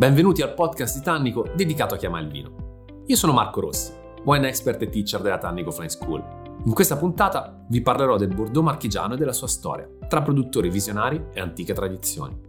Benvenuti al podcast di Tannico dedicato a chi ama il vino. Io sono Marco Rossi, wine expert e teacher della Tannico Wine School. In questa puntata vi parlerò del Bordeaux marchigiano e della sua storia, tra produttori visionari e antiche tradizioni.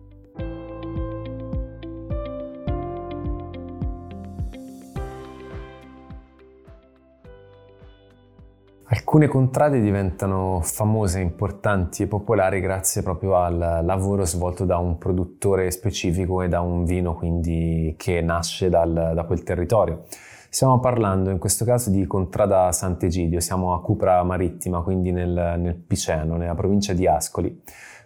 Alcune contrade diventano famose, importanti e popolari grazie proprio al lavoro svolto da un produttore specifico e da un vino quindi che nasce da quel territorio. Stiamo parlando in questo caso di contrada Sant'Egidio, siamo a Kupra Marittima, quindi nel Piceno, nella provincia di Ascoli.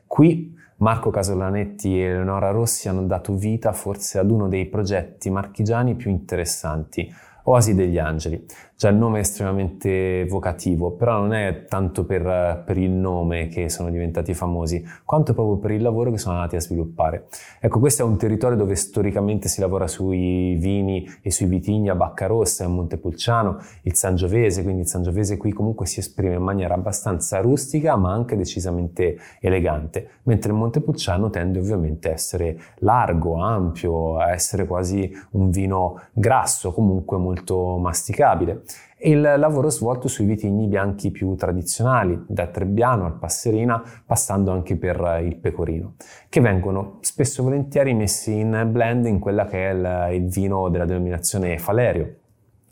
Qui Marco Casolanetti e Eleonora Rossi hanno dato vita forse ad uno dei progetti marchigiani più interessanti, Oasi degli Angeli. Già il nome è estremamente evocativo, però non è tanto per il nome che sono diventati famosi, quanto proprio per il lavoro che sono andati a sviluppare. Ecco, questo è un territorio dove storicamente si lavora sui vini e sui vitigni a bacca rossa, il Montepulciano, il Sangiovese, quindi il Sangiovese qui comunque si esprime in maniera abbastanza rustica ma anche decisamente elegante, mentre il Montepulciano tende ovviamente a essere largo, ampio, a essere quasi un vino grasso, comunque molto masticabile. Il lavoro svolto sui vitigni bianchi più tradizionali, da Trebbiano al Passerina, passando anche per il Pecorino, che vengono spesso e volentieri messi in blend in quella che è il vino della denominazione Falerio.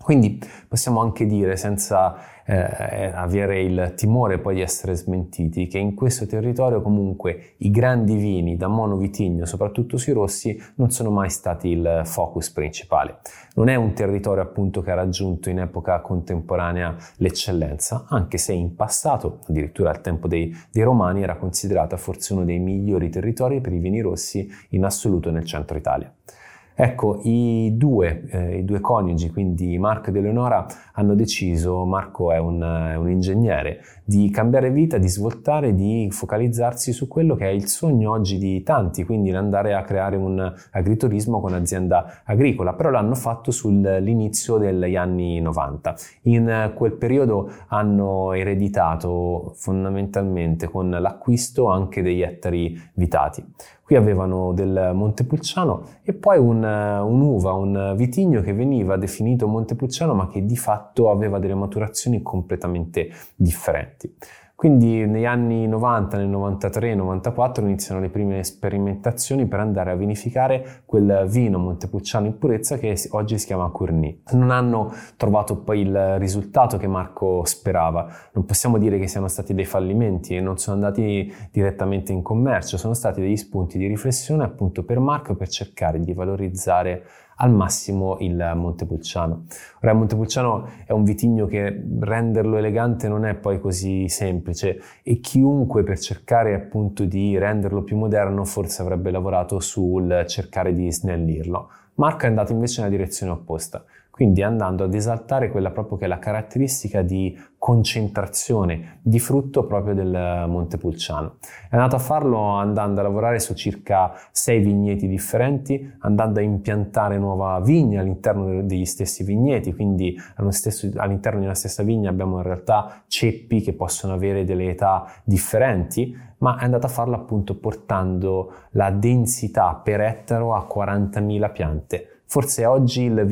Quindi possiamo anche dire, senza avere il timore poi di essere smentiti, che in questo territorio comunque i grandi vini da monovitigno, soprattutto sui rossi, non sono mai stati il focus principale. Non è un territorio appunto che ha raggiunto in epoca contemporanea l'eccellenza, anche se in passato, addirittura al tempo dei Romani, era considerata forse uno dei migliori territori per i vini rossi in assoluto nel centro Italia. Ecco, i due coniugi, quindi Marco ed Eleonora, hanno deciso, Marco è un ingegnere, di cambiare vita, di svoltare, di focalizzarsi su quello che è il sogno oggi di tanti, quindi andare a creare un agriturismo con azienda agricola, però l'hanno fatto sull'inizio degli anni 90. In quel periodo hanno ereditato fondamentalmente con l'acquisto anche degli ettari vitati. Qui avevano del Montepulciano e poi un'uva, un vitigno che veniva definito Montepulciano ma che di fatto aveva delle maturazioni completamente differenti. Quindi negli anni 90, nel 93, 94 iniziano le prime sperimentazioni per andare a vinificare quel vino Montepulciano in purezza che oggi si chiama Kurni. Non hanno trovato poi il risultato che Marco sperava. Non possiamo dire che siano stati dei fallimenti e non sono andati direttamente in commercio, sono stati degli spunti di riflessione appunto per Marco per cercare di valorizzare al massimo il Montepulciano. Ora il Montepulciano è un vitigno che renderlo elegante non è poi così semplice e chiunque per cercare appunto di renderlo più moderno forse avrebbe lavorato sul cercare di snellirlo. Marco è andato invece nella direzione opposta, quindi andando ad esaltare quella proprio che è la caratteristica di concentrazione di frutto proprio del Montepulciano. È andato a farlo andando a lavorare su circa 6 vigneti differenti, andando a impiantare nuova vigna all'interno degli stessi vigneti, quindi all'interno di una stessa vigna abbiamo in realtà ceppi che possono avere delle età differenti, ma è andato a farlo appunto portando la densità per ettaro a 40.000 piante. Forse oggi il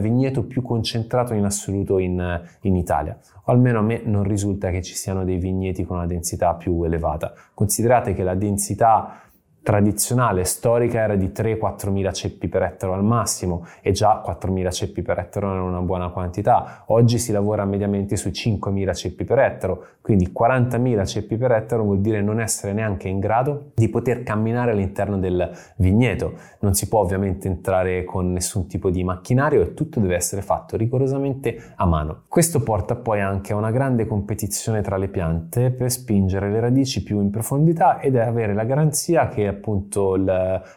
vigneto più concentrato in assoluto in Italia, o almeno a me non risulta che ci siano dei vigneti con una densità più elevata. Considerate che la densità tradizionale, storica, era di 3-4.000 ceppi per ettaro al massimo e già 4.000 ceppi per ettaro era una buona quantità. Oggi si lavora mediamente sui 5.000 ceppi per ettaro, quindi 40.000 ceppi per ettaro vuol dire non essere neanche in grado di poter camminare all'interno del vigneto. Non si può ovviamente entrare con nessun tipo di macchinario e tutto deve essere fatto rigorosamente a mano. Questo porta poi anche a una grande competizione tra le piante per spingere le radici più in profondità ed avere la garanzia che appunto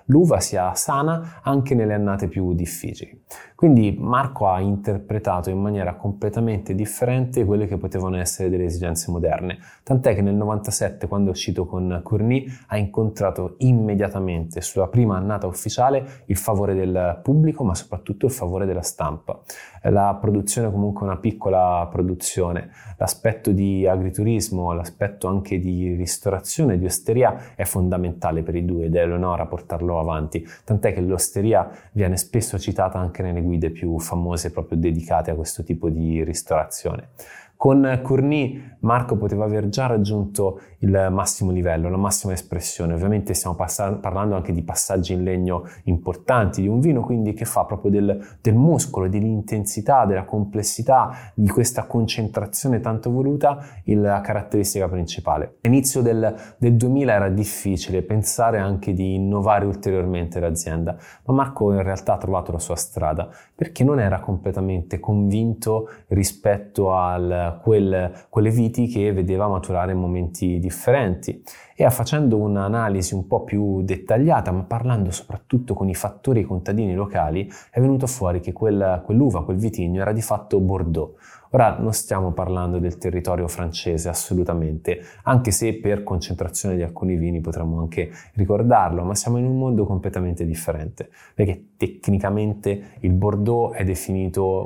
l'uva sia sana anche nelle annate più difficili. Quindi Marco ha interpretato in maniera completamente differente quelle che potevano essere delle esigenze moderne, tant'è che nel 97, quando è uscito con Kurni, ha incontrato immediatamente sulla prima annata ufficiale il favore del pubblico, ma soprattutto il favore della stampa. La produzione è comunque una piccola produzione, l'aspetto di agriturismo, l'aspetto anche di ristorazione, di osteria è fondamentale per i due ed è Eleonora a portarlo avanti, tant'è che l'osteria viene spesso citata anche nelle guide più famose proprio dedicate a questo tipo di ristorazione. Con Kurni Marco poteva aver già raggiunto il massimo livello, la massima espressione. Ovviamente stiamo parlando anche di passaggi in legno importanti di un vino, quindi che fa proprio del muscolo, dell'intensità, della complessità, di questa concentrazione tanto voluta la caratteristica principale. All'inizio del 2000 era difficile pensare anche di innovare ulteriormente l'azienda, ma Marco in realtà ha trovato la sua strada perché non era completamente convinto rispetto al quelle viti che vedeva maturare in momenti differenti, e facendo un'analisi un po' più dettagliata, ma parlando soprattutto con i fattori e i contadini locali, è venuto fuori che quell'uva, quel vitigno era di fatto Bordò. Ora non stiamo parlando del territorio francese assolutamente, anche se per concentrazione di alcuni vini potremmo anche ricordarlo, ma siamo in un mondo completamente differente, perché tecnicamente il Bordò è definito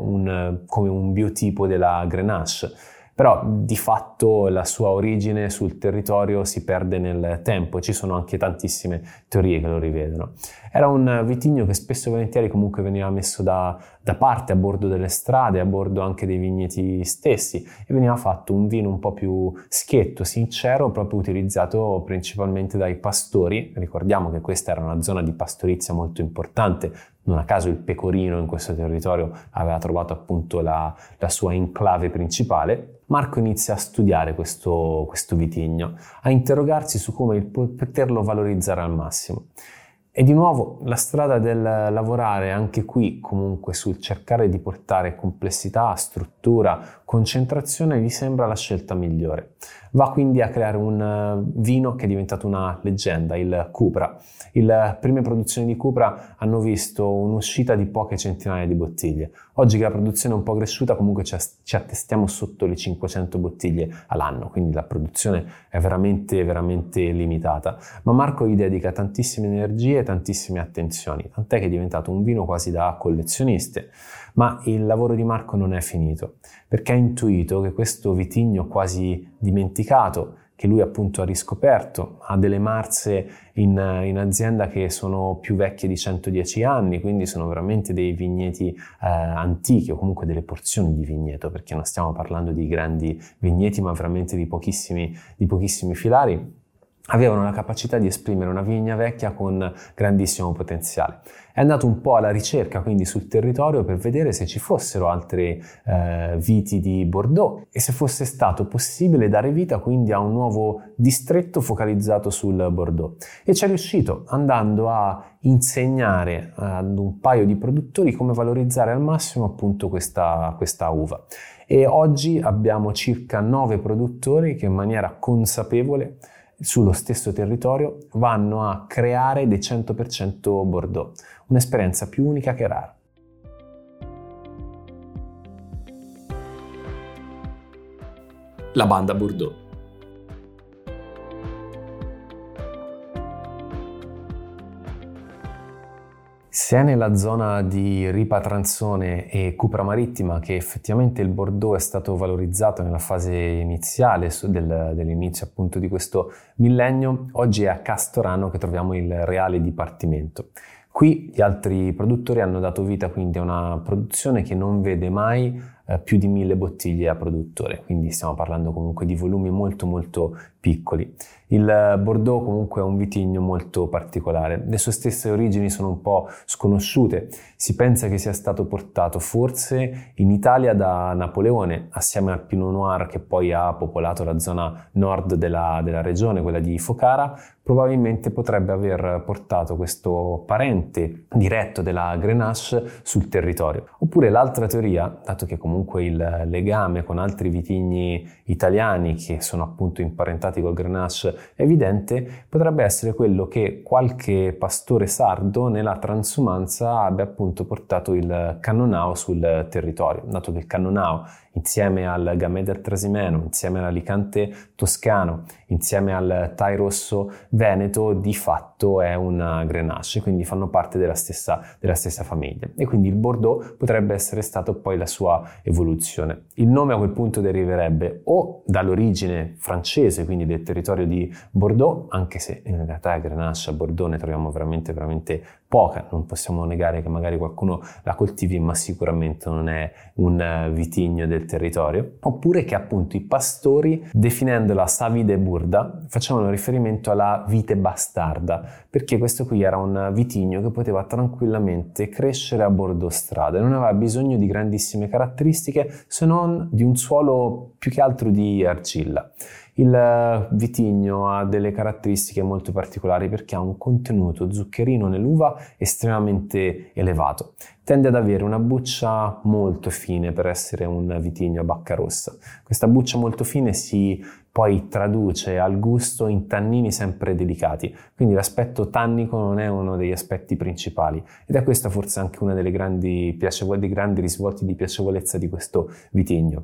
come un biotipo della Grenache, però di fatto la sua origine sul territorio si perde nel tempo, ci sono anche tantissime teorie che lo rivedono. Era un vitigno che spesso e volentieri comunque veniva messo da parte a bordo delle strade, a bordo anche dei vigneti stessi, e veniva fatto un vino un po' più schietto, sincero, proprio utilizzato principalmente dai pastori. Ricordiamo che questa era una zona di pastorizia molto importante, non a caso il Pecorino in questo territorio aveva trovato appunto la sua enclave principale. Marco inizia a studiare questo vitigno, a interrogarsi su come poterlo valorizzare al massimo. E di nuovo la strada del lavorare anche qui comunque sul cercare di portare complessità, struttura, concentrazione gli sembra la scelta migliore. Va quindi a creare un vino che è diventato una leggenda, il Kupra. Le prime produzioni di Kupra hanno visto un'uscita di poche centinaia di bottiglie. Oggi che la produzione è un po' cresciuta comunque ci attestiamo sotto le 500 bottiglie all'anno, quindi la produzione è veramente, veramente limitata. Ma Marco gli dedica tantissime energie, tantissime attenzioni, tant'è che è diventato un vino quasi da collezioniste. Ma il lavoro di Marco non è finito, perché ha intuito che questo vitigno quasi dimenticato, che lui appunto ha riscoperto, ha delle marze in azienda che sono più vecchie di 110 anni, quindi sono veramente dei vigneti antichi, o comunque delle porzioni di vigneto, perché non stiamo parlando di grandi vigneti, ma veramente di pochissimi filari. Avevano la capacità di esprimere una vigna vecchia con grandissimo potenziale. È andato un po' alla ricerca quindi sul territorio per vedere se ci fossero altre viti di Bordò e se fosse stato possibile dare vita quindi a un nuovo distretto focalizzato sul Bordò. E ci è riuscito, andando a insegnare ad un paio di produttori come valorizzare al massimo appunto questa uva. E oggi abbiamo circa 9 produttori che in maniera consapevole sullo stesso territorio vanno a creare dei 100% Bordò, un'esperienza più unica che rara. La banda Bordò. Sia nella zona di Ripatransone e Kupra Marittima che effettivamente il Bordò è stato valorizzato nella fase iniziale dell'inizio appunto di questo millennio, oggi è a Castorano che troviamo il reale dipartimento. Qui gli altri produttori hanno dato vita quindi a una produzione che non vede mai più di 1000 bottiglie a produttore, quindi stiamo parlando comunque di volumi molto molto piccoli. Il Bordò comunque è un vitigno molto particolare, le sue stesse origini sono un po' sconosciute, si pensa che sia stato portato forse in Italia da Napoleone assieme al Pinot Noir che poi ha popolato la zona nord della regione, quella di Focara. Probabilmente potrebbe aver portato questo parente diretto della Grenache sul territorio. Oppure l'altra teoria, dato che comunque comunque il legame con altri vitigni italiani che sono appunto imparentati col Grenache evidente, potrebbe essere quello che qualche pastore sardo nella transumanza abbia appunto portato il Cannonau sul territorio, dato che il Cannonau insieme al Gamay del Trasimeno, insieme all'Alicante toscano, insieme al Thai Rosso Veneto, di fatto è una Grenache, quindi fanno parte della stessa famiglia, e quindi il Bordò potrebbe essere stato poi la sua evoluzione. Il nome a quel punto deriverebbe o dall'origine francese, quindi del territorio di Bordò, anche se in realtà a Grenache a Bordò ne troviamo veramente veramente poca, non possiamo negare che magari qualcuno la coltivi, ma sicuramente non è un vitigno del territorio, oppure che appunto i pastori, definendola savide burda, facevano riferimento alla vite bastarda, perché questo qui era un vitigno che poteva tranquillamente crescere a bordo strada, non aveva bisogno di grandissime caratteristiche se non di un suolo più che altro di argilla. Il vitigno ha delle caratteristiche molto particolari perché ha un contenuto zuccherino nell'uva estremamente elevato. Tende ad avere una buccia molto fine per essere un vitigno a bacca rossa. Questa buccia molto fine si poi traduce al gusto in tannini sempre delicati, quindi l'aspetto tannico non è uno degli aspetti principali, ed è questa forse anche una delle grandi risvolti di piacevolezza di questo vitigno.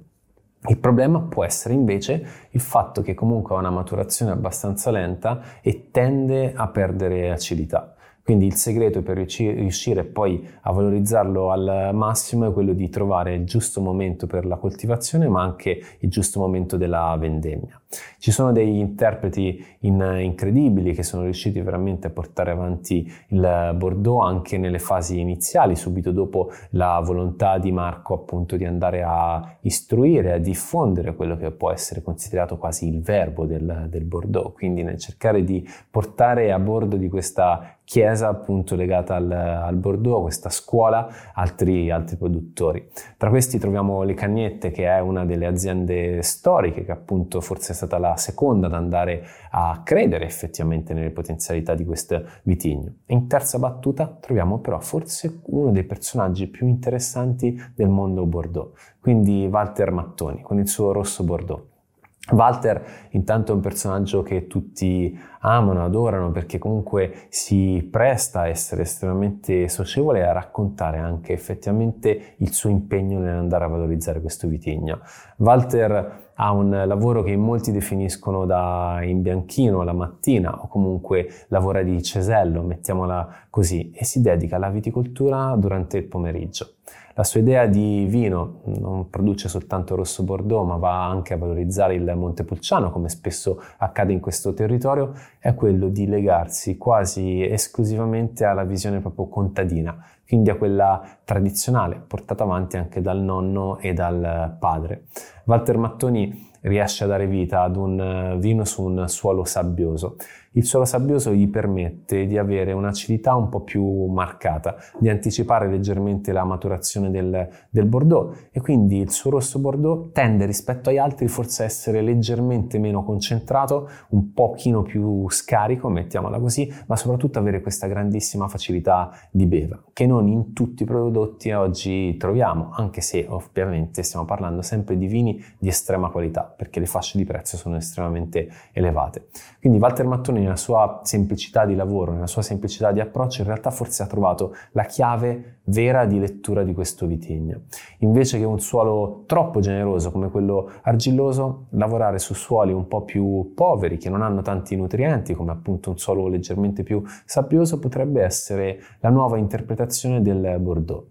Il problema può essere invece il fatto che comunque ha una maturazione abbastanza lenta e tende a perdere acidità. Quindi il segreto per riuscire poi a valorizzarlo al massimo è quello di trovare il giusto momento per la coltivazione, ma anche il giusto momento della vendemmia. Ci sono degli interpreti incredibili che sono riusciti veramente a portare avanti il Bordò anche nelle fasi iniziali, subito dopo la volontà di Marco appunto di andare a istruire, a diffondere quello che può essere considerato quasi il verbo del Bordò, quindi nel cercare di portare a bordo di questa chiesa appunto legata al Bordò, questa scuola, altri produttori. Tra questi troviamo Le Cagnette, che è una delle aziende storiche che appunto forse è stata la seconda ad andare a credere effettivamente nelle potenzialità di questo vitigno. In terza battuta troviamo però forse uno dei personaggi più interessanti del mondo Bordò, quindi Walter Mattoni con il suo rosso Bordò. Walter intanto è un personaggio che tutti amano, adorano, perché comunque si presta a essere estremamente socievole e a raccontare anche effettivamente il suo impegno nell'andare a valorizzare questo vitigno. Walter ha un lavoro che in molti definiscono da imbianchino la mattina, o comunque lavora di cesello, mettiamola così, e si dedica alla viticoltura durante il pomeriggio. La sua idea di vino non produce soltanto rosso Bordò, ma va anche a valorizzare il Montepulciano, come spesso accade in questo territorio, è quello di legarsi quasi esclusivamente alla visione proprio contadina, quindi a quella tradizionale, portata avanti anche dal nonno e dal padre. Walter Mattoni riesce a dare vita ad un vino su un suolo sabbioso. Il suolo sabbioso gli permette di avere un'acidità un po' più marcata, di anticipare leggermente la maturazione del Bordò, e quindi il suo rosso Bordò tende rispetto agli altri forse a essere leggermente meno concentrato, un pochino più scarico, mettiamola così, ma soprattutto avere questa grandissima facilità di beva, che non in tutti i prodotti oggi troviamo, anche se ovviamente stiamo parlando sempre di vini di estrema qualità, perché le fasce di prezzo sono estremamente elevate. Quindi Walter Mattoni, nella sua semplicità di lavoro, nella sua semplicità di approccio, in realtà forse ha trovato la chiave vera di lettura di questo vitigno. Invece che un suolo troppo generoso come quello argilloso, lavorare su suoli un po' più poveri, che non hanno tanti nutrienti, come appunto un suolo leggermente più sabbioso, potrebbe essere la nuova interpretazione del Bordò.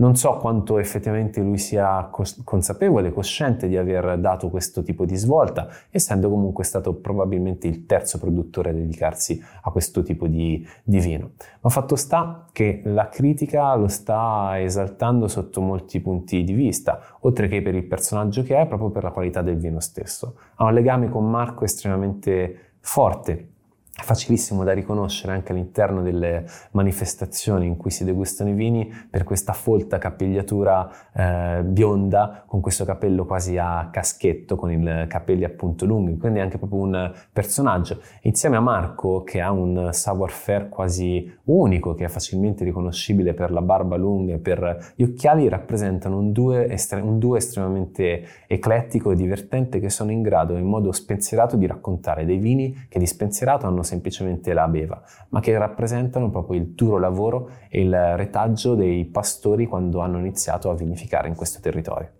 Non so quanto effettivamente lui sia consapevole, cosciente di aver dato questo tipo di svolta, essendo comunque stato probabilmente il terzo produttore a dedicarsi a questo tipo di vino. Ma fatto sta che la critica lo sta esaltando sotto molti punti di vista, oltre che per il personaggio che è, proprio per la qualità del vino stesso. Ha un legame con Marco estremamente forte. È facilissimo da riconoscere anche all'interno delle manifestazioni in cui si degustano i vini per questa folta capigliatura bionda, con questo capello quasi a caschetto, con i capelli appunto lunghi, quindi è anche proprio un personaggio. Insieme a Marco, che ha un savoir-faire quasi unico, che è facilmente riconoscibile per la barba lunga e per gli occhiali, rappresentano un duo estremamente eclettico e divertente, che sono in grado in modo spensierato di raccontare dei vini che di spensierato hanno semplicemente la beva, ma che rappresentano proprio il duro lavoro e il retaggio dei pastori quando hanno iniziato a vinificare in questo territorio.